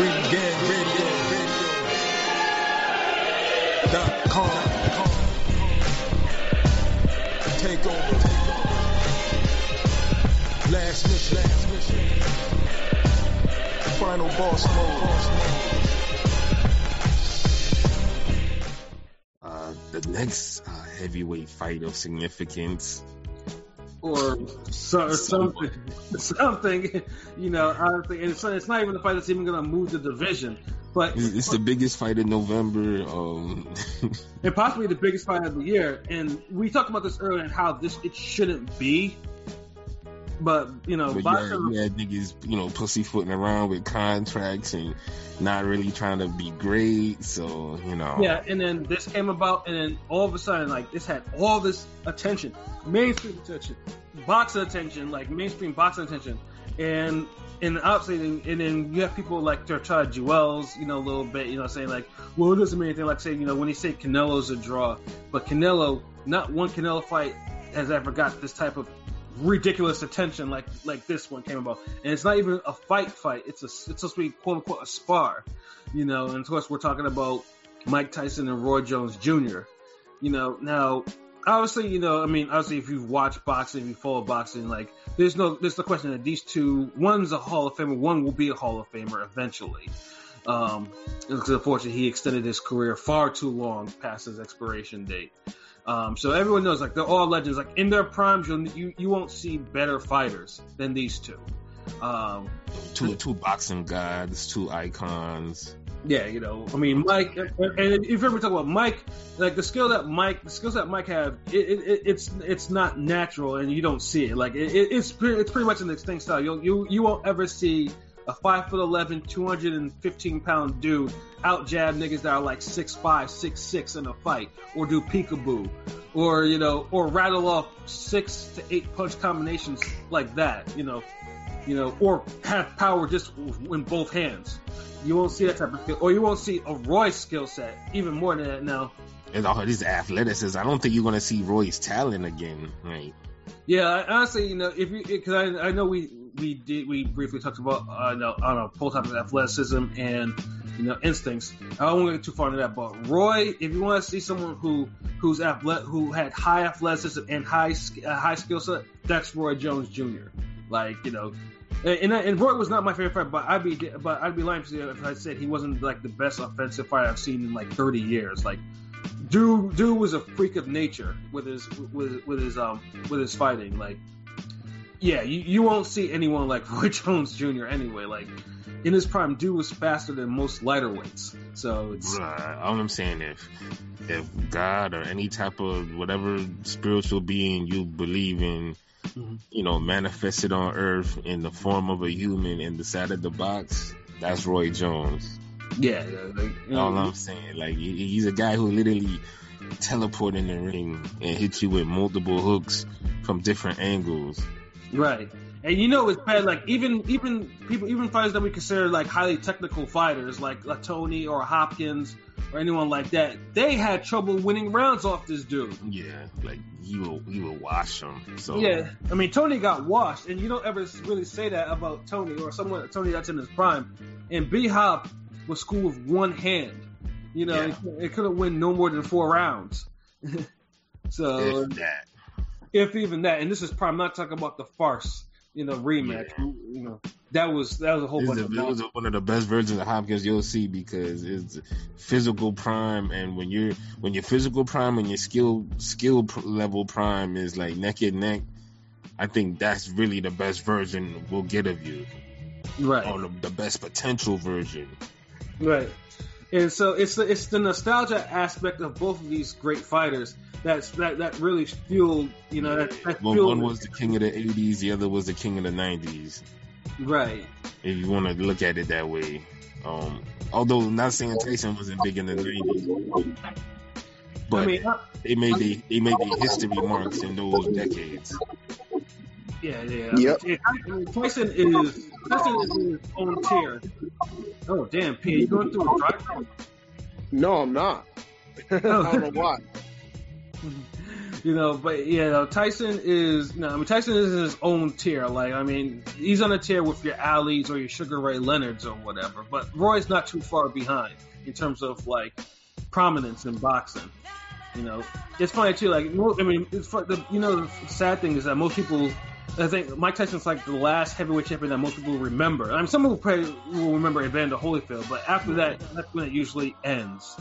ReGangRadio.com. Takeover. Last mission. Final boss mode. The next heavyweight fight of significance. Or something, you know. I don't think it's not even a fight that's even going to move the division. But it's the biggest fight in November, and possibly the biggest fight of the year. And we talked about this earlier and how it shouldn't be. But you know, niggas, you know, pussyfooting around with contracts and not really trying to be great. So you know, yeah. And then this came about, and then all of a sudden, like this had all this attention, mainstream attention, boxing attention, like mainstream boxing attention, and obviously, and then you have people like they're Chad Dawson, you know, a little bit, you know, saying like, well, it doesn't mean anything. Like saying, you know, when they say Canelo's a draw, but Canelo, not one Canelo fight has ever got this type of ridiculous attention like this one came about. And it's not even a fight, it's supposed to be quote unquote a spar, you know. And of course we're talking about Mike Tyson and Roy Jones Jr., you know. Now obviously, you know, I mean, obviously if you've watched boxing, if you follow boxing, like there's no question that these two, one's a Hall of Famer, one will be a Hall of Famer eventually, because unfortunately he extended his career far too long past his expiration date. So everyone knows, like, they're all legends. Like, in their primes, you won't see better fighters than these two. Two boxing gods, two icons. Yeah, you know, I mean, Mike, and if ever talk about Mike, like the skills that Mike have, it's not natural, and you don't see it. Like, it's pretty much an extinct style. You won't ever see a 5'11", 215-pound dude out jab niggas that are like 6'5", 6'6" in a fight, or do peekaboo, or you know, or rattle off 6 to 8 punch combinations like that, you know, or have power just in both hands. You won't see that type of skill, or you won't see a Roy's skill set even more than that now. And all these athleticism, I don't think you're gonna see Roy's talent again, right? Yeah, honestly, you know, because I know we briefly talked about on a full topic of athleticism and, you know, instincts. I don't want to get too far into that, but Roy, if you want to see someone who had high athleticism and high skill set, that's Roy Jones Jr. Like, you know, and Roy was not my favorite fighter, but I'd be lying to you if I said he wasn't like the best offensive fighter I've seen in like 30 years. Like, dude was a freak of nature with his fighting. Like, yeah, you won't see anyone like Roy Jones Jr. anyway. Like, in his prime, dude was faster than most lighter weights. So it's all I'm saying, if God or any type of whatever spiritual being you believe in, mm-hmm. you know, manifested on Earth in the form of a human inside of the box, that's Roy Jones. Yeah, like, you know, all I'm saying, like, he's a guy who literally teleport in the ring and hit you with multiple hooks from different angles. Right. And you know it's bad, like even fighters that we consider like highly technical fighters, like Tony or Hopkins or anyone like that, they had trouble winning rounds off this dude. Yeah, like you will wash him. So yeah, I mean, Tony got washed, and you don't ever really say that about Tony or someone Tony that's in his prime. And B-Hop was schooled with one hand. You know, it couldn't win no more than 4 rounds. So if that. If even that, and this is prime. I'm not talking about the farce, you know, rematch. Yeah. You know, that was a whole bunch of. It was one of the best versions of Hopkins you'll see, because it's physical prime, and when your physical prime and your skill level prime is like neck and neck, I think that's really the best version we'll get of you, right? Or the best potential version, right? And so it's the nostalgia aspect of both of these great fighters that really fueled, you know. One was the king of the 80s, the other was the king of the 90s. Right. If you want to look at it that way. Although not saying Tyson wasn't big in the 90s, but I mean, they made the history marks in those decades. Yeah. Yep. Tyson is in his own tier. Oh, damn, P, you going through a drive-thru? No, I'm not. I don't know why. You know, but yeah, you know, Tyson is, you know, I mean, Tyson is in his own tier. Like, I mean, he's on a tier with your Allys or your Sugar Ray Leonards or whatever. But Roy's not too far behind in terms of like prominence in boxing. You know, it's funny too. Like, I mean, it's the, you know, the sad thing is that most people, I think Mike Tyson's like the last heavyweight champion that most people remember. I mean, some people probably will remember Evander Holyfield, but after that, that's when it usually ends.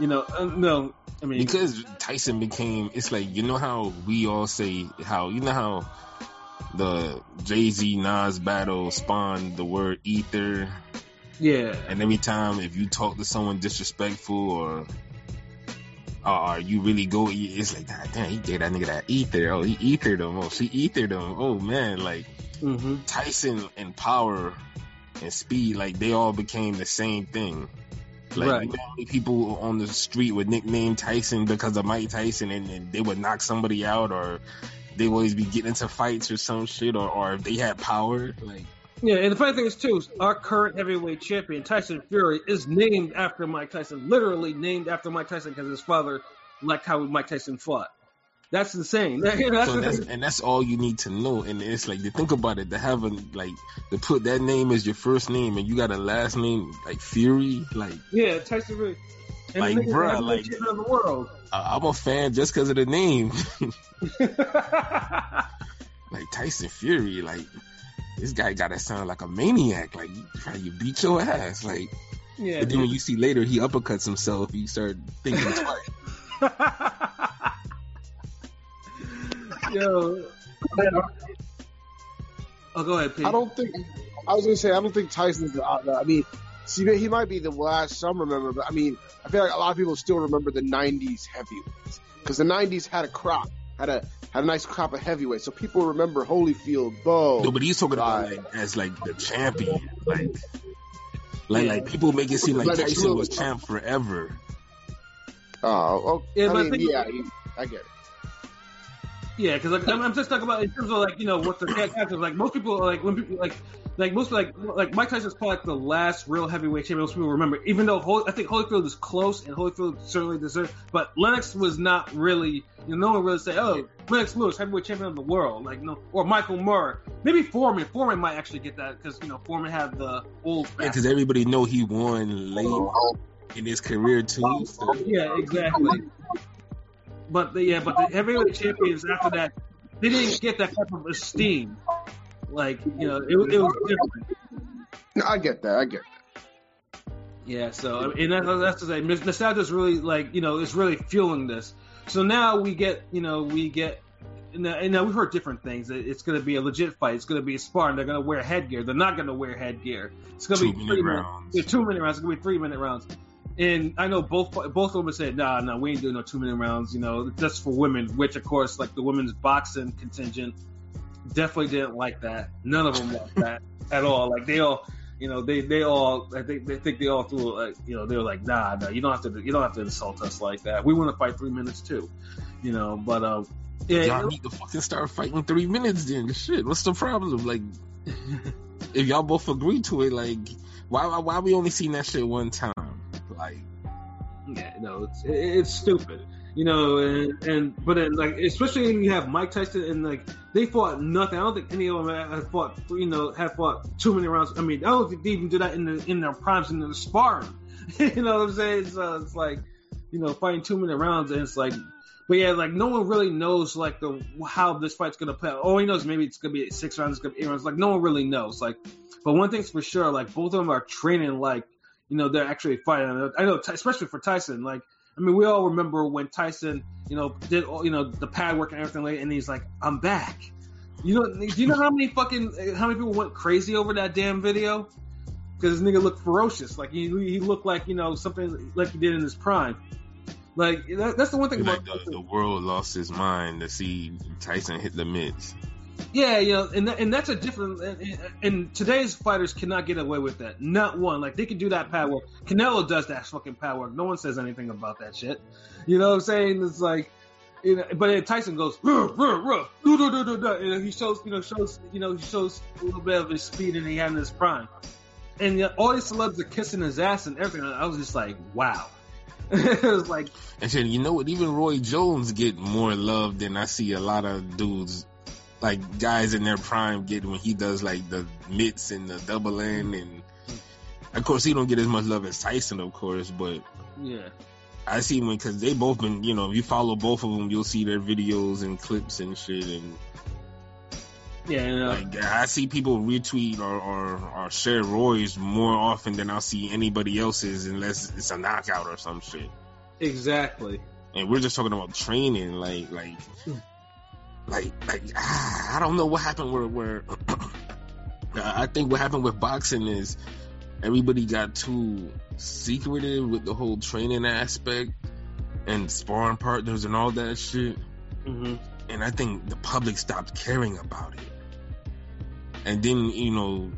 You know, no, I mean, because Tyson became, it's like, you know how we all say how, you know how the Jay-Z Nas battle spawned the word ether. Yeah. And every time if you talk to someone disrespectful or you really go, it's like, God damn, he gave that nigga that ether. Oh, he ethered him. Oh, she ethered him. Oh, man. Like, mm-hmm. Tyson and power and speed, like, they all became the same thing. Like, right. You know, people on the street would nickname Tyson because of Mike Tyson, and they would knock somebody out, or they would always be getting into fights or some shit, or if they had power, like. Yeah, and the funny thing is, too, our current heavyweight champion, Tyson Fury, is named after Mike Tyson, literally named after Mike Tyson because his father liked how Mike Tyson fought. That's insane. That's all you need to know. And it's like, to think about it, to have a, like, to put that name as your first name and you got a last name, like Fury, like. Yeah, Tyson Fury. And like, bro, like, of the world. I'm a fan just because of the name. Like, Tyson Fury, like. This guy gotta sound like a maniac, like you beat your ass, like. Yeah. But then when you see later he uppercuts himself, you start thinking twice. Yo, oh, go ahead, Pete. I don't think Tyson's the outlaw. I mean, see, he might be the last some remember, but I mean, I feel like a lot of people still remember the '90s heavyweights because the '90s had a crop. Had a nice crop of heavyweight, so people remember Holyfield, Bo. No, but he's talking about like as like the champion, like people make it seem like Tyson was champ forever. Oh, okay. I get it. Yeah, because like, I'm just talking about in terms of like, you know, what the characters like. Most people like when people like most like Mike Tyson's probably like the last real heavyweight champion most people remember. Even though I think Holyfield is close, and Holyfield certainly deserves, but Lennox was not really. You know, no one really say, oh, Lennox Lewis, heavyweight champion of the world, like no, or Michael Moore. Maybe Foreman. Foreman might actually get that because you know Foreman had the old. Yeah, because everybody know he won late in his career too. So. Yeah, exactly. But the heavyweight champions after that, they didn't get that type of esteem. Like, you know, it was different. No, I get that. Yeah, so, and that's to say, nostalgia's really, like, you know, it's really fueling this. So now we get, and now we've heard different things. It's going to be a legit fight. It's going to be a spar, and they're going to wear headgear. They're not going to wear headgear. It's going to be 3 minutes. Yeah, 2 minute rounds. It's going to be 3 minute rounds. And I know both women said, nah, we ain't doing no 2 minute rounds, you know, just for women, which of course, like the women's boxing contingent definitely didn't like that. None of them liked that at all. Like they all, you know, I think they all threw, like, you know, they were like, nah, you don't have to insult us like that. We want to fight 3 minutes too, you know, but, yeah. Y'all need to fucking start fighting 3 minutes then. Shit, what's the problem? Like, if y'all both agree to it, like, why we only seen that shit one time? Like, yeah, no, it's stupid, you know, and but it, like, especially when you have Mike Tyson and like they fought nothing. I don't think any of them have fought, you know, have fought 2 minute rounds. I mean, I don't think they even do that in their primes in the sparring. You know what I'm saying? So it's like, you know, fighting 2 minute rounds, and it's like, but yeah, like no one really knows like how this fight's gonna play out. All he knows maybe it's gonna be 6 rounds, it's gonna be 8 rounds. Like no one really knows. Like, but one thing's for sure, like both of them are training like. You know, they're actually fighting. I know, especially for Tyson. Like, I mean, we all remember when Tyson, you know, did all, you know, the pad work and everything like that, and he's like, "I'm back." You know, do you know how many people went crazy over that damn video? Because this nigga looked ferocious. Like he looked like, you know, something like he did in his prime. Like that's the one thing like about the world lost his mind to see Tyson hit the mitts. Yeah, you know, and that's a different. And today's fighters cannot get away with that. Not one. Like they can do that pad work. Canelo does that fucking pad work. No one says anything about that shit. You know what I'm saying? It's like, you know, but Tyson goes, ruh, ruh, ruh, do, do, do, do, do. You know, he shows a little bit of his speed and he had in his prime. And you know, all these celebs are kissing his ass and everything. I was just like, wow. It was like, and shit, you know what? Even Roy Jones get more love than I see a lot of dudes, like guys in their prime, get when he does like the mitts and the double N, and of course he don't get as much love as Tyson, of course, but yeah, I see him because they both been, you know, if you follow both of them, you'll see their videos and clips and shit, and yeah, you know, like, I see people retweet or share Roy's more often than I'll see anybody else's, unless it's a knockout or some shit. Exactly. And we're just talking about training, I don't know what happened where I think what happened with boxing is everybody got too secretive with the whole training aspect and sparring partners and all that shit. Mm-hmm. And I think the public stopped caring about it. And then, you know,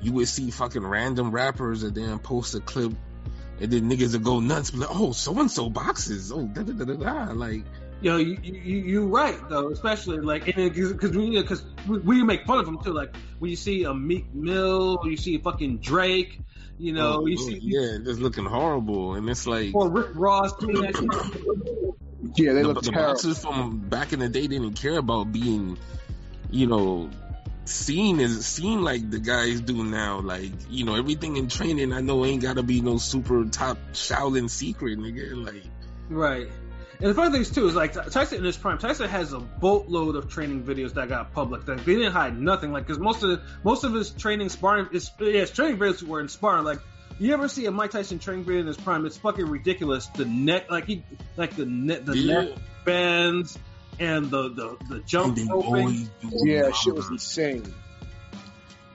you would see fucking random rappers and then post a clip, and then niggas would go nuts, like, oh, so-and-so boxes, oh, da-da-da-da-da, like... Yo, you're right, though, especially, like, because we make fun of them, too, like, when you see a Meek Mill, or you see fucking Drake, you know, yeah, just looking horrible, and it's like... Or Rick Ross doing that. Yeah, they look terrible. The boxers from back in the day didn't care about being, you know, seen like the guys do now. Like, you know, everything in training I know ain't gotta be no super top Shaolin secret, nigga. Like, right. And the funny thing is too is like Tyson in his prime, Tyson has a boatload of training videos that got public. Like, they didn't hide nothing. Like, because most of his training sparring, his training videos were in sparring. Like, you ever see a Mike Tyson training video in his prime? It's fucking ridiculous. The neck, neck bends and the jump. And shit was insane.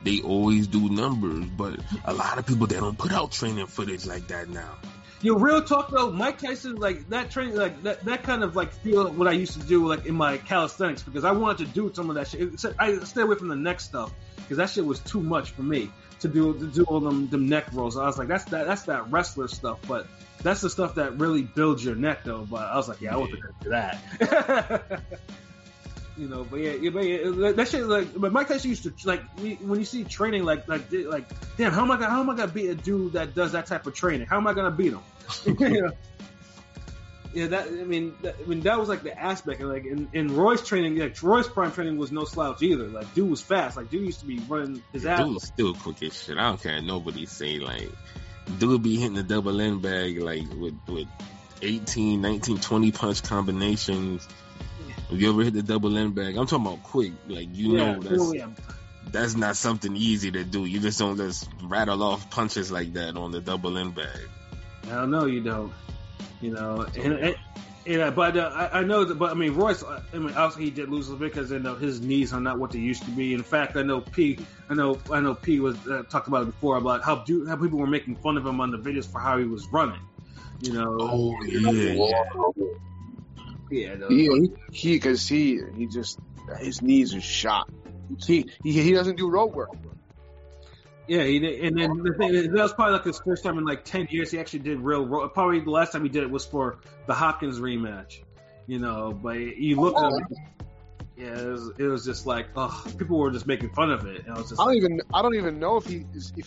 They always do numbers, but a lot of people, they don't put out training footage like that now. Yo, real talk though, Mike Tyson, like that training, like that kind of like feel what I used to do like in my calisthenics, because I wanted to do some of that shit. I stay away from the neck stuff because that shit was too much for me to do all them neck rolls. I was like, that's that wrestler stuff, but that's the stuff that really builds your neck though. But I was like, yeah, I wasn't gonna do that. You know, but that shit, like, but Mike Tyson used to, like, when you see training, like, damn, how am I gonna beat a dude that does that type of training? How am I gonna beat him? Yeah, that was like the aspect, and like in Roy's training, like Roy's prime training was no slouch either. Like, dude was fast. Like, dude used to be running his ass. Dude was still quick as shit. I don't care nobody say, like, dude be hitting the double end bag like with 18, 19, 20 punch combinations. If you ever hit the double end bag, I'm talking about quick. Like, know that's not something easy to do. You just don't just rattle off punches like that on the double end bag. Hell no, you don't. You know, but Royce. I mean, obviously he did lose a bit because his knees are not what they used to be. In fact, I know P was talked about it before about how people were making fun of him on the videos for how he was running. You know. Oh yeah. Yeah, because he just, his knees are shot. He doesn't do road work. Yeah, he did, and then the thing is, that was probably like his first time in like 10 years he actually did real road. Probably the last time he did it was for the Hopkins rematch, you know. But you look at him, yeah, it was just like, oh, people were just making fun of it, and I was just. I don't even know if he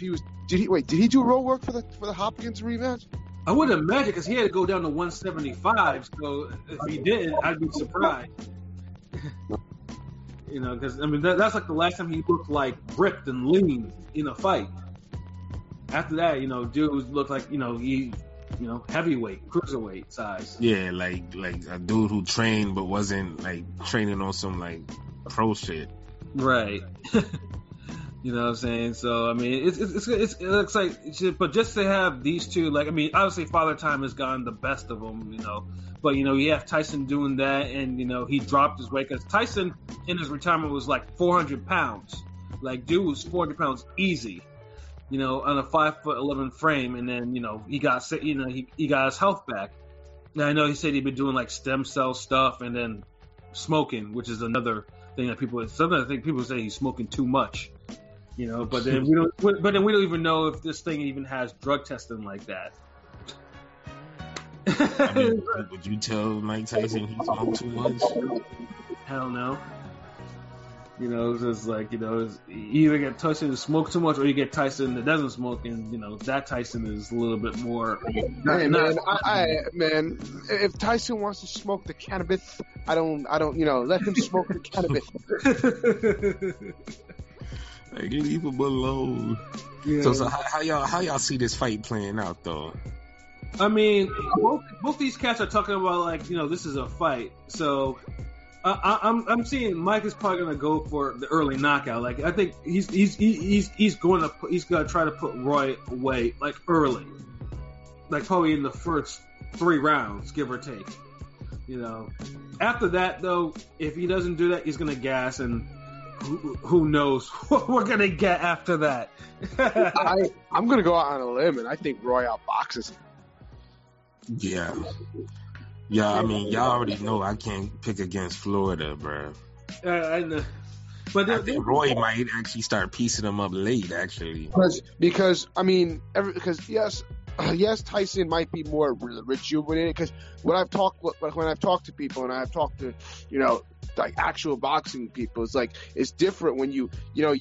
was. Did he do road work for the Hopkins rematch? I would imagine, because he had to go down to 175, so if he didn't, I'd be surprised. You know, because, I mean, that's like the last time he looked like ripped and lean in a fight. After that, you know, dude looked like, you know, he, you know, heavyweight, cruiserweight size. Yeah, like a dude who trained but wasn't, like, training on some, like, pro shit. Right. You know what I'm saying? So I mean, it looks like, but just to have these two, like, I mean, obviously Father Time has gotten the best of them, you know. But you know, you have Tyson doing that, and you know, he dropped his weight because Tyson in his retirement was like 400 pounds. Like, dude was 400 pounds easy, you know, on a 5'11" frame, and then you know, he got his health back. Now I know he said he'd been doing like stem cell stuff and then smoking, which is another thing that people say he's smoking too much. You know, but then we don't even know if this thing even has drug testing like that. I mean, would you tell Mike Tyson he smoked too much? Hell no. You know, it's just like, you know, you either get Tyson who smokes too much, or you get Tyson that doesn't smoke, and, you know, that Tyson is a little bit more... Man, if Tyson wants to smoke the cannabis, I don't, you know, let him smoke the cannabis. Like, leave him alone. Yeah. So how y'all see this fight playing out, though? I mean, both these cats are talking about, like, you know, this is a fight, so... I'm seeing Mike is probably gonna go for the early knockout. Like, I think he's gonna try to put Roy away, like, early, like probably in the first 3 rounds, give or take. You know, after that though, if he doesn't do that, he's gonna gas, and who knows what we're gonna get after that. I'm gonna go out on a limb, and I think Roy outboxes him. Yeah. Yeah, I mean, y'all already know I can't pick against Florida, bro. I know. But I think Roy might actually start piecing them up late, actually. Because Tyson might be more rejuvenated. Because when I've talked to people, and I've talked to, you know, like actual boxing people, it's like, it's different when they're like,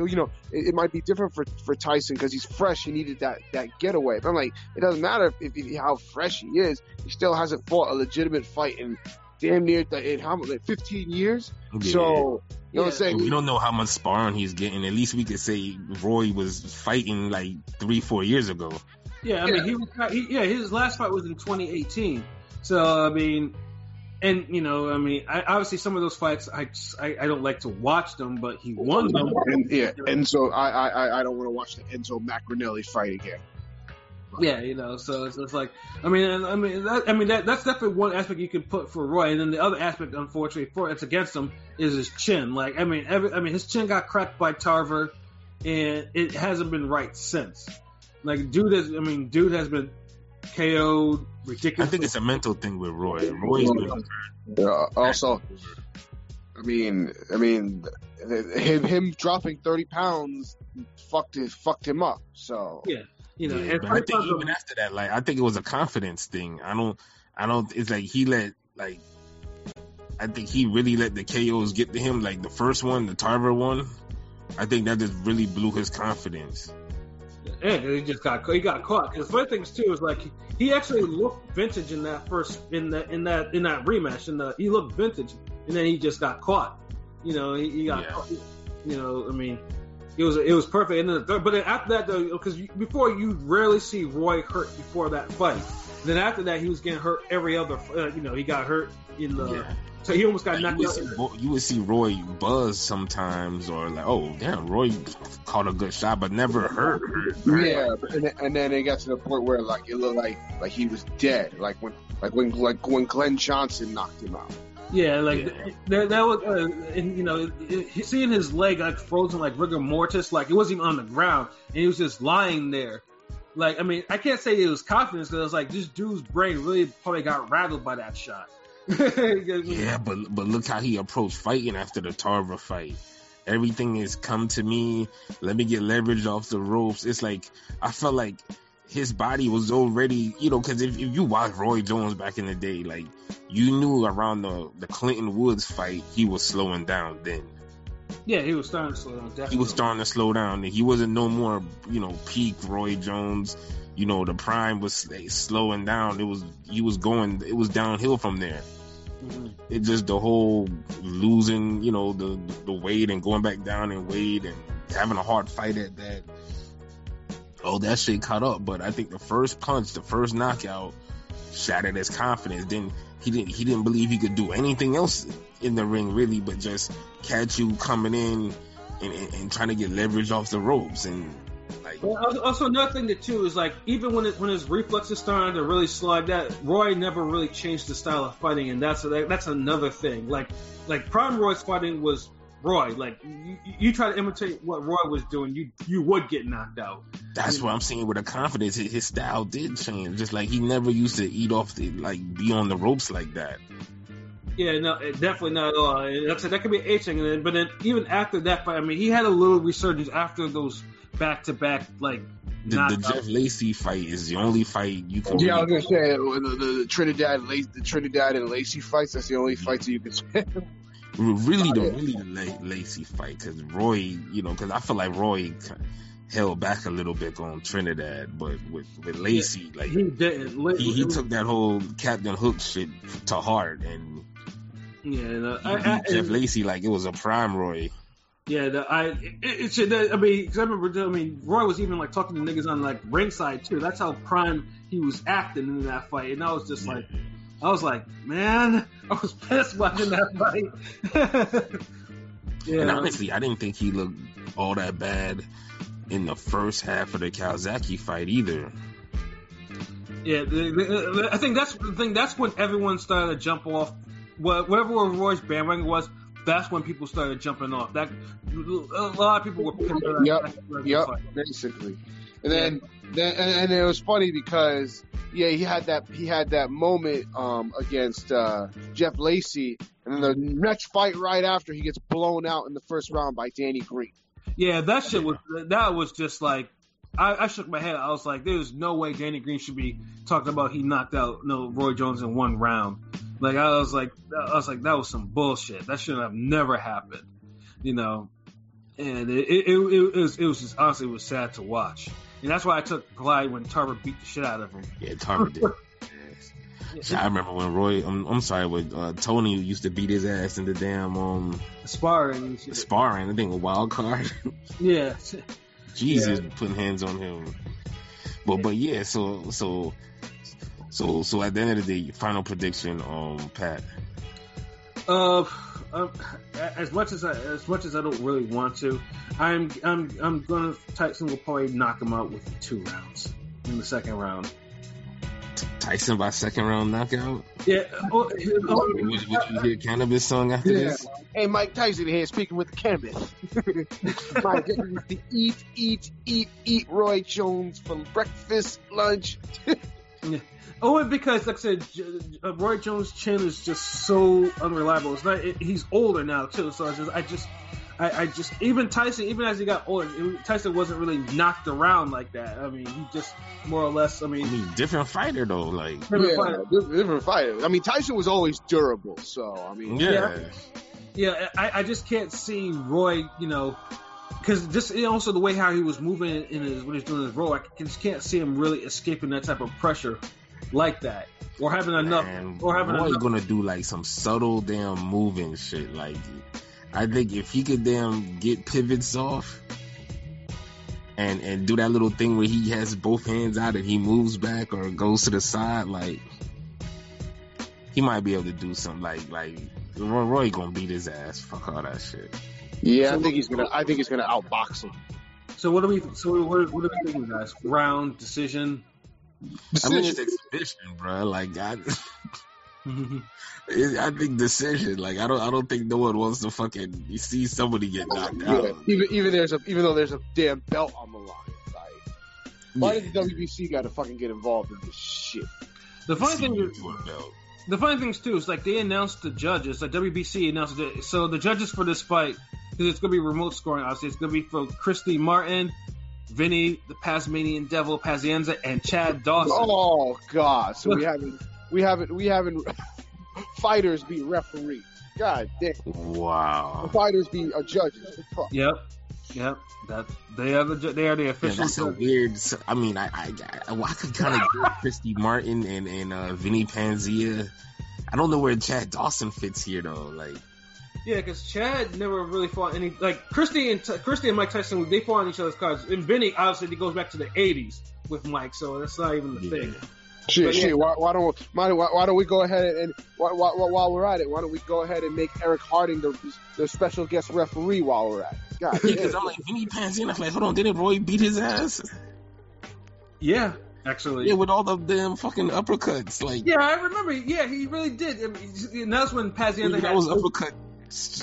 oh, you know, it might be different for Tyson because he's fresh. He needed that getaway. But I'm like, it doesn't matter how fresh he is. He still hasn't fought a legitimate fight in damn near 15 years. Yeah. So, you know what I'm saying? We don't know how much sparring he's getting. At least we could say Roy was fighting like 3-4 years ago. Yeah, I mean, his last fight was in 2018. So, I mean, and, you know, I mean, obviously some of those fights, I don't like to watch them, but he won them. And so I don't want to watch the Enzo Macrinelli fight again. Yeah, you know, so it's like, that's definitely one aspect you can put for Roy, and then the other aspect, unfortunately, that's against him is his chin. Like, his chin got cracked by Tarver, and it hasn't been right since. Like, dude has been KO'd ridiculous. I think it's a mental thing with Roy. Roy's been also. I mean, him dropping 30 pounds fucked him up. So yeah. You know, yeah, but I think even after that, like, I think it was a confidence thing. I don't. It's like I think he really let the KOs get to him. Like the first one, the Tarver one, I think that just really blew his confidence. Yeah, he got caught. And the funny things too is like he actually looked vintage in that first rematch. He looked vintage, and then he just got caught. You know, he got caught. You know, I mean. It was perfect, and then but then after that though, because before you rarely see Roy hurt before that fight. Then after that, he was getting hurt every other. You know, he got hurt in the. Yeah. So he almost got knocked out. You would see Roy buzz sometimes, or like, oh damn, Roy caught a good shot, but never hurt. Yeah, and then it got to the point where like it looked like he was dead, like when Glenn Johnson knocked him out. Yeah, that was, and you know, seeing his leg like frozen, like rigor mortis, like it wasn't even on the ground, and he was just lying there. Like, I mean, I can't say it was confidence because it was like this dude's brain really probably got rattled by that shot. Yeah, but look how he approached fighting after the Tarver fight. Everything is come to me. Let me get leverage off the ropes. It's like I felt like his body was already, you know, because if you watch Roy Jones back in the day, like, you knew around the Clinton Woods fight, he was slowing down then. Yeah, he was starting to slow down, definitely. He wasn't no more, you know, peak Roy Jones. You know, the prime was like, slowing down. It was downhill from there. Mm-hmm. It just the whole losing, you know, the weight and going back down in weight and having a hard fight at that. Oh, that shit caught up, but I think the first punch, the first knockout, shattered his confidence. Then he didn't believe he could do anything else in the ring, really, but just catch you coming in and trying to get leverage off the ropes. And like, well, also another thing that too is like, even when his reflexes started to really slide, that Roy never really changed the style of fighting, and that's another thing. Like prime Roy's fighting was Roy. Like you try to imitate what Roy was doing, you would get knocked out. That's what I'm seeing with the confidence. His style did change. Just like he never used to eat off the, like, be on the ropes like that. Yeah, no, definitely not at all. And like I said, that could be aging. But then even after that fight, I mean, he had a little resurgence after those back-to-back, like, the Jeff Lacey fight is the only fight you can. Yeah, really, I was gonna say the Trinidad and Lacey fights. That's the only fights that you can. Really the Lacey fight, because Roy, you know, because I feel like Roy held back a little bit on Trinidad, but with Lacey, like he took that whole Captain Hook shit to heart, and Jeff Lacey, like it was a prime Roy. Yeah, I mean, Roy was even like talking to niggas on like ringside too. That's how prime he was acting in that fight, and I was just like, man, I was pissed watching that fight. Yeah. And honestly, I didn't think he looked all that bad in the first half of the Kawasaki fight either. Yeah, I think that's the thing. That's when everyone started to jump off. Whatever Roy's bandwagon was, that's when people started jumping off. That a lot of people were pissed off. Yep, basically. And then it was funny because he had that moment against Jeff Lacey, and then the next fight right after he gets blown out in the first round by Danny Green. Yeah, that was just like, I shook my head. I was like, there's no way Danny Green should be talking about he knocked out Roy Jones in one round. Like I was like, that was some bullshit. That should have never happened, you know. And it was just, honestly, it was sad to watch. And that's why I took Clyde when Tarver beat the shit out of him. Yeah, Tarver did. Yes. Yeah, I remember when Tony used to beat his ass in the damn sparring. I think a wild card. Yeah. Jesus, putting hands on him. So at the end of the day, final prediction, Pat. As much as I don't really want to, I'm gonna, Tyson will probably knock him out with 2 rounds in the second round. Tyson by second round knockout? Yeah. Would you hear Cannabis song after this? Hey, Mike Tyson here speaking with the Cannabis. Mike, the eat Roy Jones from breakfast, lunch. And because, like I said, Roy Jones' chin is just so unreliable. It's not. He's older now too, so even Tyson, even as he got older, Tyson wasn't really knocked around like that. I mean, he just more or less. I mean different fighter though, like different fighter. I mean, Tyson was always durable, so I mean, I just can't see Roy, because just also the way how he was moving when he's doing his role, I just can't see him really escaping that type of pressure like that, or having enough. Man, Roy's gonna do like some subtle damn moving shit. Like, I think if he could damn get pivots off and do that little thing where he has both hands out and he moves back or goes to the side, like he might be able to do something. Like Roy gonna beat his ass. Fuck all that shit. Yeah, so I think he's gonna outbox him. So what do we? So what are we thinking, guys? Round decision. I mean, it's exhibition, bro. Like, I think decision. Like, I don't think no one wants to fucking see somebody get knocked out. Even though there's a damn belt on the line. Like, why does the WBC got to fucking get involved in this shit? The funny thing is too is like they announced the judges. Like WBC announced it. So the judges for this fight, because it's gonna be remote scoring. Obviously, it's gonna be for Christy Martin, Vinny, the Tasmanian Devil, Pazienza, and Chad Dawson. Oh God! So we haven't fighters be referees. God damn! Wow! Fighters be judges. Yep. They are the official. Yeah, that's a weird. I mean, I could kind of get Christy Martin and Vinny Pazienza. I don't know where Chad Dawson fits here though. Like. Yeah, because Chad never really fought any. Like Christy and Mike Tyson, they fought on each other's cards. And Vinny, obviously, goes back to the '80s with Mike, so that's not even the thing. Shit. Why don't we go ahead and while we're at it, why don't we go ahead and make Eric Harding the special guest referee while we're at it? God, because I'm like Vinny Pazienza, I'm like, hold on, didn't Roy beat his ass? Yeah. Actually, with all the damn fucking uppercuts, like I remember. Yeah, he really did. I mean, and that's when Pazienza that was uppercut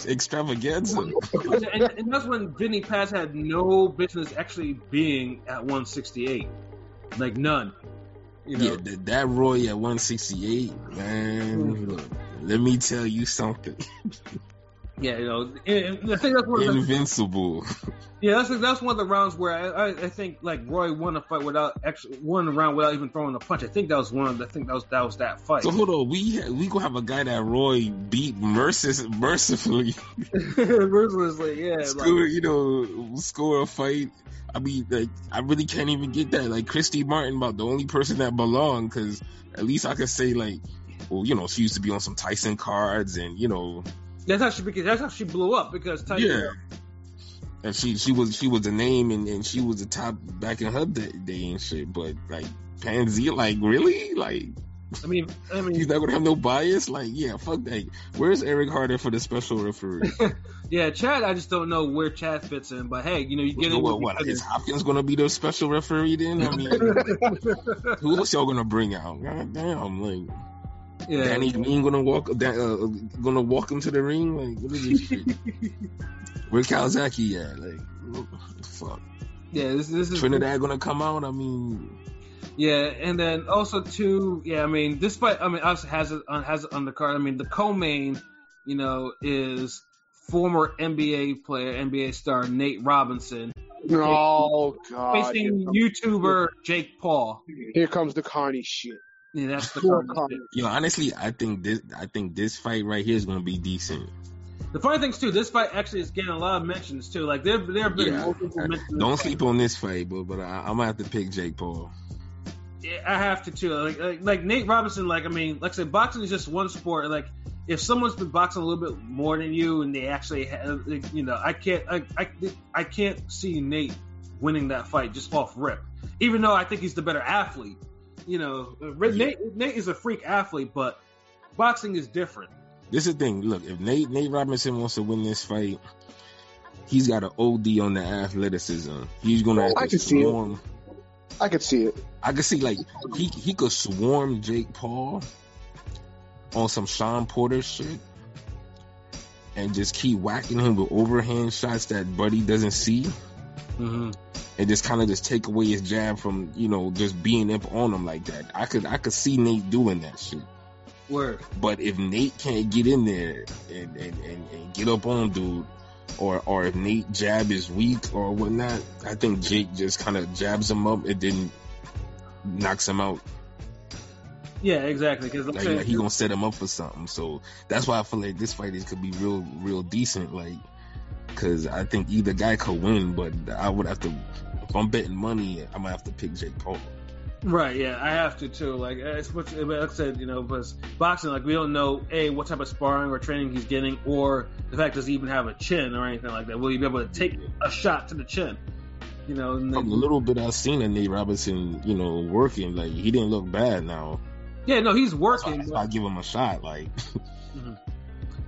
extravaganza, and that's when Vinny Paz had no business actually being at 168, like none. Yeah, that Roy at 168, man. Look, let me tell you something. Yeah, you know, and I think that's one of invincible. Yeah, that's one of the rounds where I think like Roy won a fight without actually won the round without even throwing a punch. I think that was one. I think that was that fight. So hold on, we gonna have a guy that Roy beat mercifully. Mercilessly, yeah. Score a fight. I mean, like, I really can't even get that. Like Christy Martin, about the only person that belonged, because at least I could say like, well, you know, she used to be on some Tyson cards, and you know. That's how she blew up, because Tyson. Yeah, and she was the name, and she was the top back in her day and shit. But like Pansy, like really, like I mean, he's not gonna have no bias. Like yeah, fuck that. Where's Eric Harder for the special referee? Yeah, Chad. I just don't know where Chad fits in. But hey, you know, you get it. What is Hopkins gonna be the special referee then? I mean, who else y'all gonna bring out? God damn, like. Yeah, Danny Green gonna walk him to the ring. Like, what is this shit? Where Kawasaki at? Like, what the fuck? Yeah, this is Trinidad gonna come out. I mean, yeah, and then also too. Yeah, I mean, this fight. I mean, obviously has it on the card. I mean, the co-main, you know, is former NBA star Nate Robinson. Oh God! Facing YouTuber Jake Paul. Here comes the carny shit. Yeah, that's the concept. Yo, honestly, I think this fight right here is going to be decent. The funny thing is, too, this fight actually is getting a lot of mentions, too. Like, there have been multiple mentions. Don't sleep on this fight, but I'm going to have to pick Jake Paul. Yeah, I have to, too. Like Nate Robinson, like, I mean, like I said, boxing is just one sport. Like, if someone's been boxing a little bit more than you and they actually have, you know, I can't see Nate winning that fight just off rip, even though I think he's the better athlete. You know, Nate is a freak athlete, but boxing is different. This is the thing. Look, if Nate Robinson wants to win this fight, he's got an OD on the athleticism. He's going to have to swarm. I could see it. I could see, like, he could swarm Jake Paul on some Sean Porter shit and just keep whacking him with overhand shots that Buddy doesn't see. Mm-hmm. And just kind of just take away his jab from, you know, just being up on him like that. I could see Nate doing that shit. Word. But if Nate can't get in there and get up on dude, or if Nate jab is weak or whatnot, I think Jake just kind of jabs him up and then knocks him out. Yeah, exactly. Because like he gonna set him up for something. So that's why I feel like this fight could be real decent. Like. Because I think either guy could win, but I would have to, if I'm betting money, I might have to pick Jake Paul. Right, yeah, I have to too. Like, it's much, like I said, you know, because boxing, like, we don't know, A, what type of sparring or training he's getting, or the fact does he even have a chin or anything like that. Will he be able to take a shot to the chin? You know, and from the little bit I've seen of Nate Robinson, you know, working, like, he didn't look bad now. Yeah, no, he's working. That's why I give him a shot, like. Mm-hmm.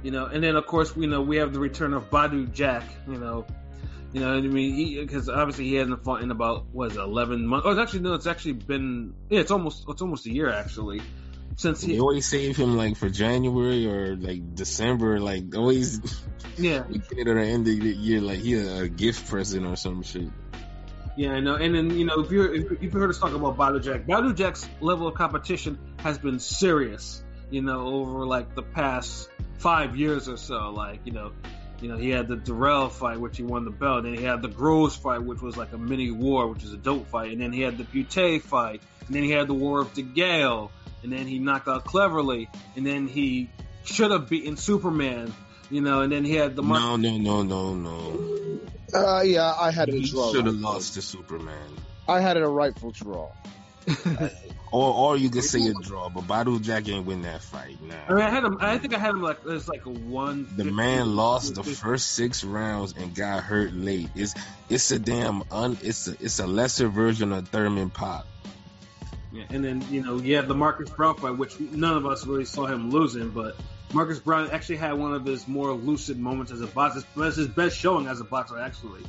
You know, and then of course we know we have the return of Badou Jack. You know what I mean, because obviously he hasn't fought in about 11 months. Oh, it's almost a year actually since they always save him like for January or like December, like always. Yeah, we get it at the end of the year, like he a gift present or some shit. Yeah, I know. And then you know if you heard us talk about Badou Jack, Badou Jack's level of competition has been serious. You know, over like the past 5 years or so, like you know, he had the Terrell fight, which he won the belt, and he had the Groves fight, which was like a mini war, which is a dope fight, and then he had the Butte fight, and then he had the War of the Gale, and then he knocked out Cleverly, and then he should have beaten Superman, you know, and then he had the no. Yeah, I had a draw. He should have lost to Superman. I had a rightful draw. Or you could say a draw, but Badou Jack ain't win that fight. Nah. I mean, I think I had him like it's like a 1. The man lost the first 6 rounds and got hurt late. It's a lesser version of Thurman Pop. Yeah, and then you know you have the Marcus Brown fight, which none of us really saw him losing, but Marcus Brown actually had one of his more lucid moments as a boxer. That's his best showing as a boxer, actually.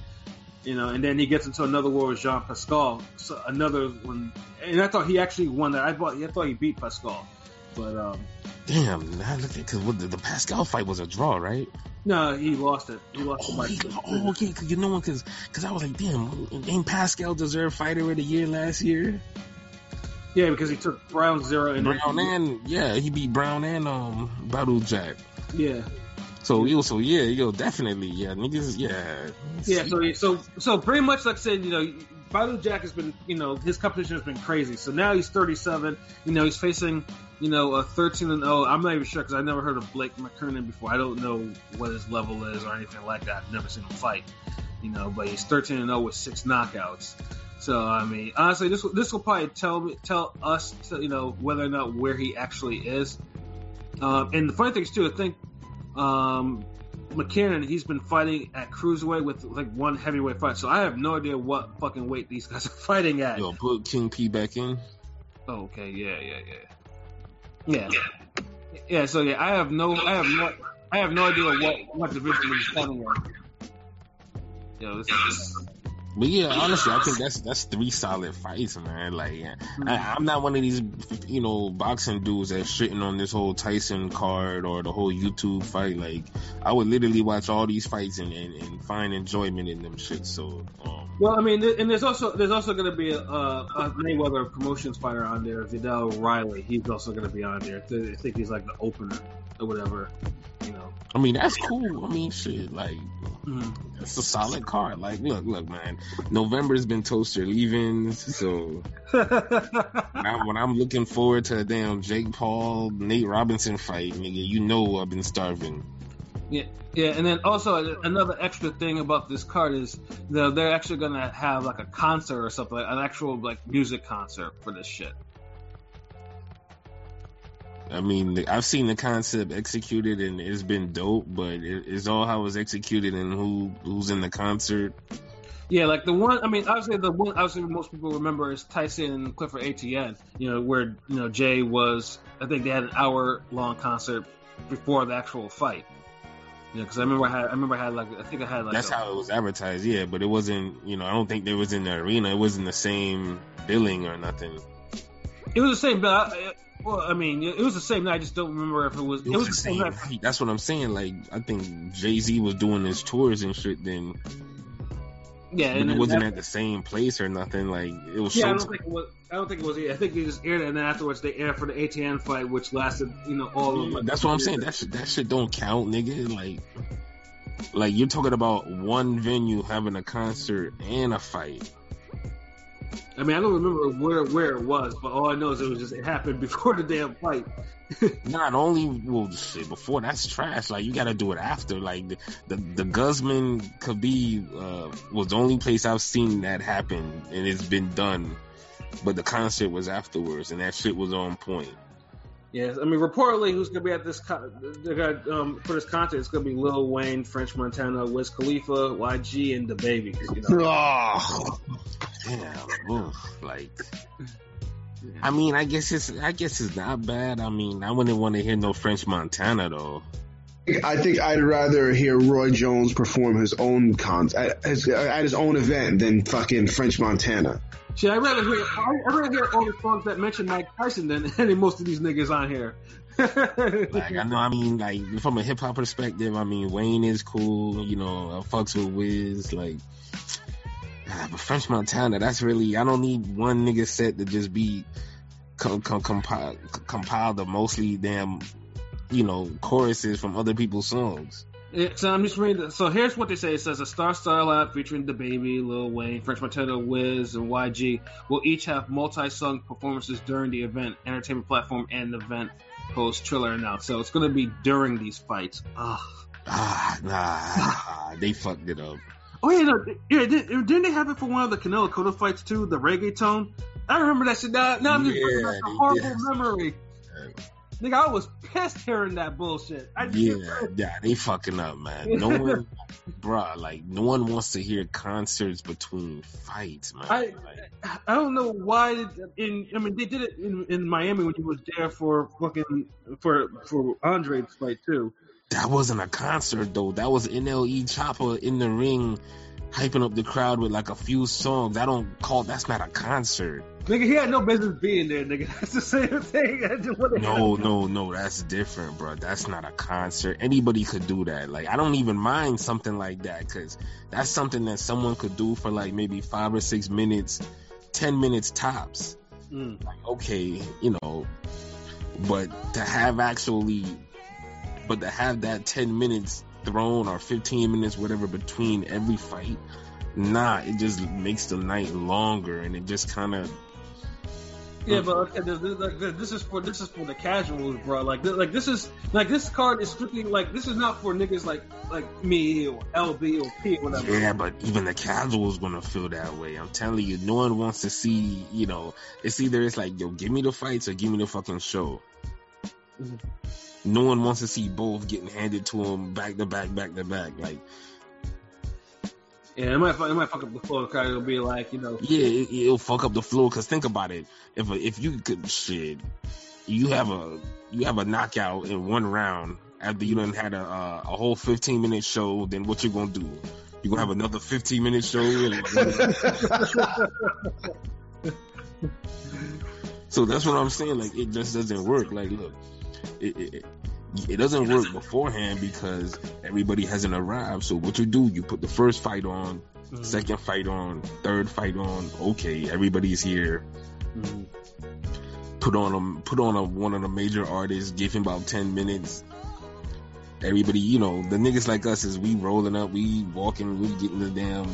You know, and then he gets into another war with Jean Pascal, so another one. And I thought he actually won that. I thought he beat Pascal, but damn, man, look at because the Pascal fight was a draw, right? No, he lost it. He lost the fight. Oh, okay, because you know what? Because I was like, damn, ain't Pascal deserved Fighter of the Year last year? Yeah, because he took Brown and Brown, and yeah, he beat Brown and Badou Jack. Yeah. So definitely, niggas. So pretty much, like I said, Badou Jack has been, his competition has been crazy. So now he's 37. He's facing, a 13-0. I'm not even sure because I never heard of Blake McKernan before. I don't know what his level is or anything like that. I've never seen him fight. But he's 13-0 with 6 knockouts. So I mean, honestly, this will probably tell us, whether or not where he actually is. And the funny thing is too, I think. McKernan, he's been fighting at cruiserweight with like one heavyweight fight, so I have no idea what fucking weight these guys are fighting at. Yo, put King P back in. Oh, okay, yeah. So yeah, I have no idea what division he's fighting at. Yo, this is. But yeah, honestly, I think that's 3 solid fights, man. Like, I'm not one of these, boxing dudes that's shitting on this whole Tyson card or the whole YouTube fight. Like, I would literally watch all these fights and find enjoyment in them shit. So, well, I mean, and there's also going to be a Mayweather promotions fighter on there, Vidal Riley. He's also going to be on there. I think he's like the opener or whatever. I mean, that's cool. I mean, shit, like, that's a solid card. Like, look, man, November's been toaster leavings, so when I'm looking forward to a damn Jake Paul, Nate Robinson fight, nigga, I've been starving. Yeah, and then also another extra thing about this card is they're actually gonna have like a concert or something, like an actual like music concert for this shit. I mean, I've seen the concept executed and it's been dope, but it's all how it's executed and who's in the concert. Yeah, like obviously most people remember is Tyson and Clifford Etienne, where, Jay was, I think they had an 1-hour-long concert before the actual fight. Because I remember I had that's how it was advertised, yeah, but it wasn't, I don't think they was in the arena. It wasn't the same billing or nothing. It was the same, but well, I mean, it was the same night. I just don't remember if it was the same night. Right. That's what I'm saying. Like, I think Jay-Z was doing his tours and shit then. Yeah, and it wasn't at the same place or nothing. Like, it was. Yeah, I don't think it was. I think they just aired it, and then afterwards they aired for the ATN fight, which lasted, all of. That's what I'm saying. That shit don't count, nigga. Like you're talking about one venue having a concert and a fight. I mean, I don't remember where it was, but all I know is it happened before the damn fight. Not only before, that's trash. Like, you got to do it after. Like the Guzman Khabib was the only place I've seen that happen, and it's been done. But the concert was afterwards, and that shit was on point. Yes, I mean, reportedly, who's gonna be at this for this concert? It's gonna be Lil Wayne, French Montana, Wiz Khalifa, YG, and DaBaby. Oh. Damn, like, I mean, I guess it's not bad. I mean, I wouldn't want to hear no French Montana though. I think I'd rather hear Roy Jones perform his own at his own event than fucking French Montana. Shit, I'd rather hear all the songs that mention Mike Tyson than any most of these niggas on here. Like, I know, I mean, like, from a hip hop perspective, I mean, Wayne is cool. I fucks with Wiz, like. But French Montana, that's really, I don't need one nigga set to just be compiled of mostly damn, choruses from other people's songs. Yeah, so I'm just reading this. So here's what they say. It says a star lineup featuring DaBaby, Lil Wayne, French Montana, Wiz, and YG will each have multi-song performances during the event, entertainment platform, and event host Triller announced. So it's going to be during these fights. Ugh. Nah, they fucked it up. Oh yeah, didn't they have it for one of the Canelo Cotto fights too? The reggaeton. I remember that shit. Now I'm just bringing back a horrible memory. Yeah. Nigga, I was pissed hearing that bullshit. They fucking up, man. No one, no one wants to hear concerts between fights, man. I don't know why. They did it in Miami when he was there for Andre's fight too. That wasn't a concert, though. That was NLE Chopper in the ring, hyping up the crowd with, like, a few songs. That's not a concert. Nigga, he had no business being there, nigga. That's the same thing. No, that's different, bro. That's not a concert. Anybody could do that. Like, I don't even mind something like that, because that's something that someone could do for, like, maybe 5 or 6 minutes, 10 minutes tops. Like, okay, but to have actually But to have that 10 minutes thrown or 15 minutes, whatever, between every fight, nah, it just makes the night longer, and it just kind of. Yeah, but this is for the casuals, bro. This is not for niggas like me or LB or P or whatever. Yeah, but even the casuals gonna feel that way. I'm telling you, no one wants to see. You know, it's either it's like, yo, give me the fights or give me the fucking show. Mm-hmm. No one wants to see both getting handed to them back to back. Like, yeah, it might fuck up the flow. Cause it'll be like, you know. Yeah, it'll fuck up the flow. Cause think about it, if you could shit, you have a knockout in one round after you done had a whole 15-minute show. Then what you gonna do? You gonna have another 15-minute show? So that's what I'm saying. Like, it just doesn't work. Like, look, it doesn't work beforehand because everybody hasn't arrived. So what you do, you put the first fight on, mm-hmm. second fight on, third fight on. Okay, everybody's here. Mm-hmm. Put on one of the major artists. Give him about 10 minutes. Everybody, you know, the niggas like us is we rolling up, we walking, we getting the damn.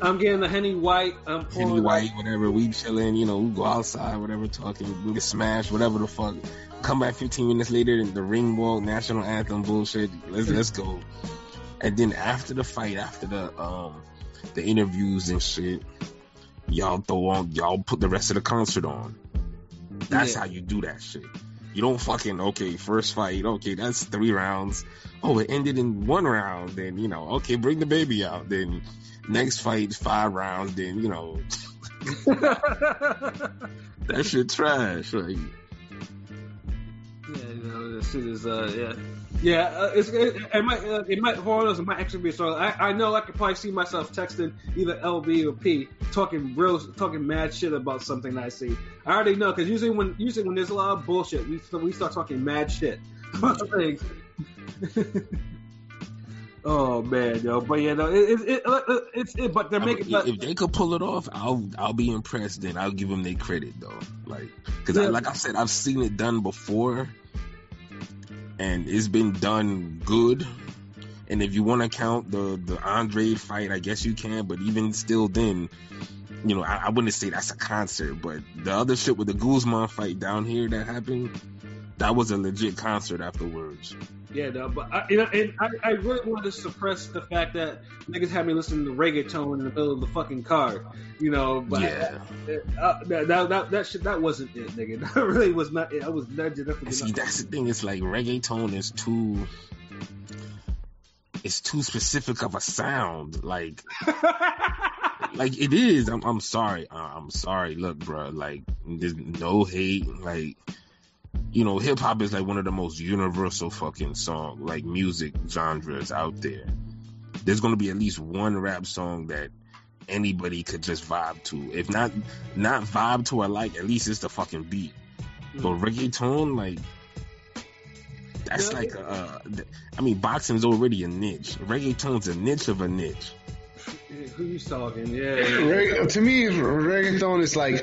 I'm getting the Henny White. Whatever. We chilling, you know, we go outside, whatever, talking, we get smashed, whatever the fuck. Come back 15 minutes later, the ring walk, national anthem, bullshit. Let's go. And then after the fight, after the interviews and shit, y'all put the rest of the concert on. That's how you do that shit. You don't fucking, okay, first fight, okay, that's 3 rounds. Oh, it ended in 1 round. Then, you know, okay, bring the baby out. Then next fight, 5 rounds. Then, you know, that shit trash. Like, yeah, you know, this shit is, it might for us, it might actually be a struggle. I know I could probably see myself texting either LB or P talking mad shit about something that I see. I already know, because usually when there's a lot of bullshit, we start talking mad shit about things. Oh man, yo! But yeah, no, it's but they're making. If they could pull it off, I'll be impressed. Then I'll give them their credit though, like because like I said, I've seen it done before, and it's been done good. And if you want to count the Andre fight, I guess you can. But even still, then, you know, I wouldn't say that's a concert. But the other shit with the Guzman fight down here that happened, that was a legit concert afterwards. Yeah, no, but I really wanted to suppress the fact that niggas had me listening to reggaeton in the middle of the fucking car, you know. But yeah, that wasn't it, nigga. That really was not it. I was not. See, that's the thing. It's like reggaeton is too. It's too specific of a sound, like. Like it is. I'm sorry. I'm sorry. Look, bro. Like, there's no hate. Like. You know, hip hop is like one of the most universal fucking song, like music genres out there. There's gonna be at least one rap song that anybody could just vibe to. If not vibe to or like, at least it's the fucking beat. Mm-hmm. But reggaeton, like that's like I mean, boxing's already a niche. Reggaeton's a niche of a niche. Who you talking? Yeah. To me, reggaeton is like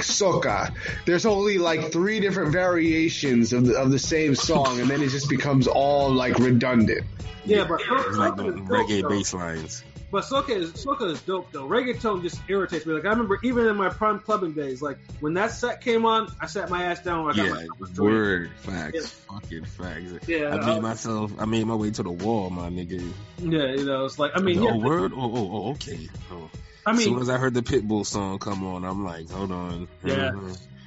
soca. There's only like 3 different variations of the same song, and then it just becomes all like redundant. Yeah, but it's like the reggae bass lines. But soca is dope though. Reggaeton just irritates me. Like I remember even in my prime clubbing days, like when that set came on, I sat my ass down. Fucking facts. Yeah, I made myself. I made my way to the wall, my nigga. Yeah, you know, it's like I mean, word. Oh, okay. Oh. I mean, as soon as I heard the Pitbull song come on, I'm like, hold on. Yeah.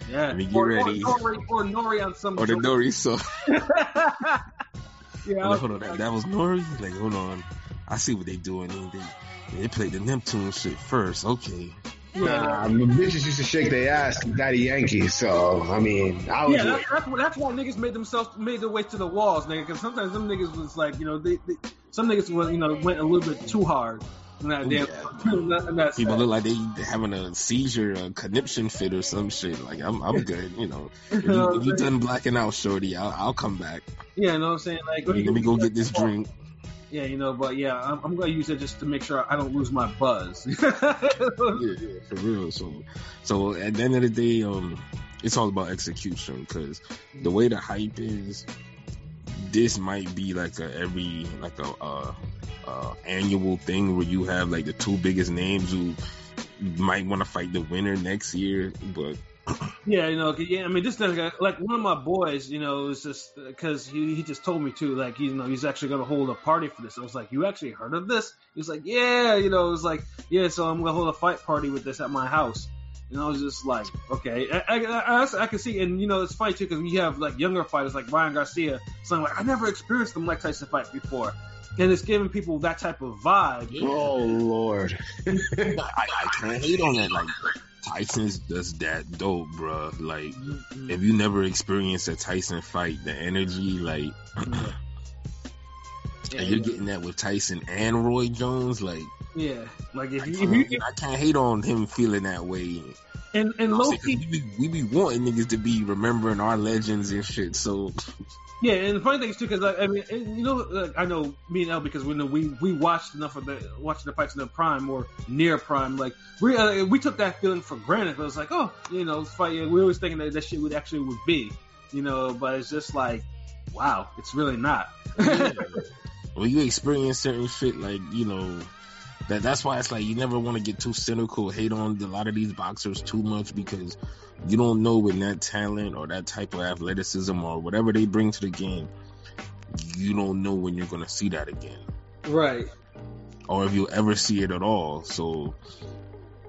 Yeah. Let me get ready. Or Nori on some. Or the Nori song. Yeah. Like, hold on, that was Nori. Like, hold on. I see what they doing. They played the Neptune shit first. Okay. Nah, bitches used to shake their ass to Daddy Yankee. So I mean, I was that's why niggas made their way to the walls, nigga. Because sometimes them niggas was like, you know, some niggas was, you know, went a little bit too hard. That people look like they having a seizure, a conniption fit, or some shit. Like I'm good, you know. If you done blacking out, shorty, I'll come back. Yeah, you know what I'm saying. Like, let me go get this drink. Yeah, you know, but yeah, I'm gonna use it just to make sure I don't lose my buzz. yeah, for real. So at the end of the day, it's all about execution because the way the hype is, this might be like a every like a annual thing where you have like the two biggest names who might want to fight the winner next year, but. Yeah, you know, yeah. I mean, this thing, like one of my boys, you know, it's just because he just told me too, like, you know, he's actually going to hold a party for this. I was like, you actually heard of this? He was like, yeah, you know, it was like, yeah, so I'm going to hold a fight party with this at my house. And I was just like, okay, I can see, and you know, it's funny too because we have like younger fighters like Ryan Garcia. So I'm like, I never experienced the Mike Tyson fight before. And it's giving people that type of vibe. Yeah. Oh Lord, I can't hate on that. Like Tyson's just that dope, bro. Like if you never experienced a Tyson fight, the energy, like you're getting that with Tyson and Roy Jones, like yeah, like I can't hate on him feeling that way. And low-key, we be wanting niggas to be remembering our legends and shit. So yeah, and the funny thing is too, because like, I mean, and, you know, like, I know me and El because we know we watched enough of the fights in the prime or near prime. Like we took that feeling for granted. But it was like, oh, you know, fight. We were always thinking that that shit would be, you know. But it's just like, wow, it's really not. Yeah. Well, you experience certain shit, like you know. That's why it's like you never want to get too cynical, hate on a lot of these boxers too much because you don't know when that talent or that type of athleticism or whatever they bring to the game, you don't know when you're going to see that again. Right. Or if you'll ever see it at all. So,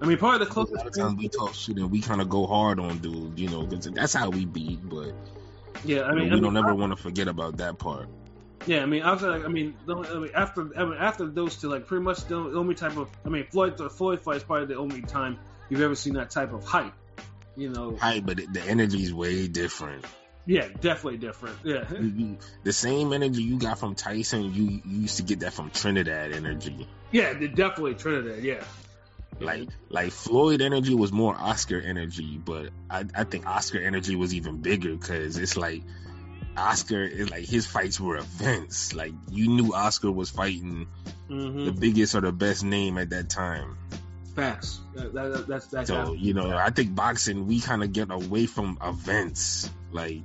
I mean, part of the closest. A lot of times we talk shit and we kind of go hard on dude, you know, that's how we beat, but yeah, I mean, you know, we don't ever want to forget about that part. Yeah, I mean, after those two, like pretty much the only type of, I mean, Floyd fight is probably the only time you've ever seen that type of hype, you know. Hype, but the energy is way different. Yeah, definitely different. Yeah, the same energy you got from Tyson, you used to get that from Trinidad energy. Yeah, definitely Trinidad. Yeah. Like Floyd energy was more Oscar energy, but I think Oscar energy was even bigger because it's like. Oscar is like his fights were events. Like you knew Oscar was fighting the biggest or the best name at that time. Facts. That's so happened. You know, yeah. I think boxing we kind of get away from events. Like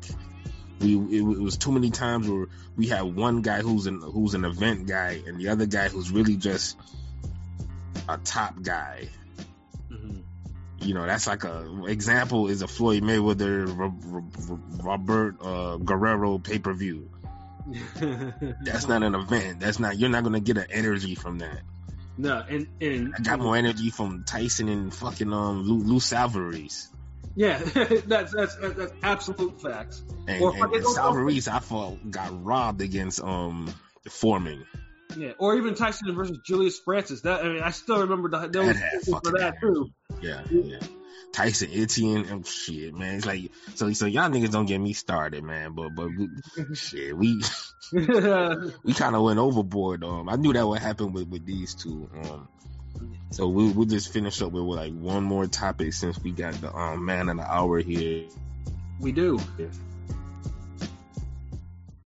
it was too many times where we had one guy who's an event guy and the other guy who's really just a top guy. Mm-hmm. You know, that's like a example is a Floyd Mayweather, Robert Guerrero pay-per-view. That's not an event. That's not, you're not going to get an energy from that. No, and I got more energy from Tyson and fucking Lou Savarese. Yeah, that's absolute facts. And Savarese, I thought, got robbed against Foreman. Yeah, or even Tyson versus Julius Francis. That I mean, I still remember that too. Yeah. Tyson Etienne and shit, man. It's like so y'all niggas don't get me started, man. But shit, we kind of went overboard. I knew that would happen with these two. So we'll just finish up with like one more topic since we got the man of the hour here. We do. Yeah.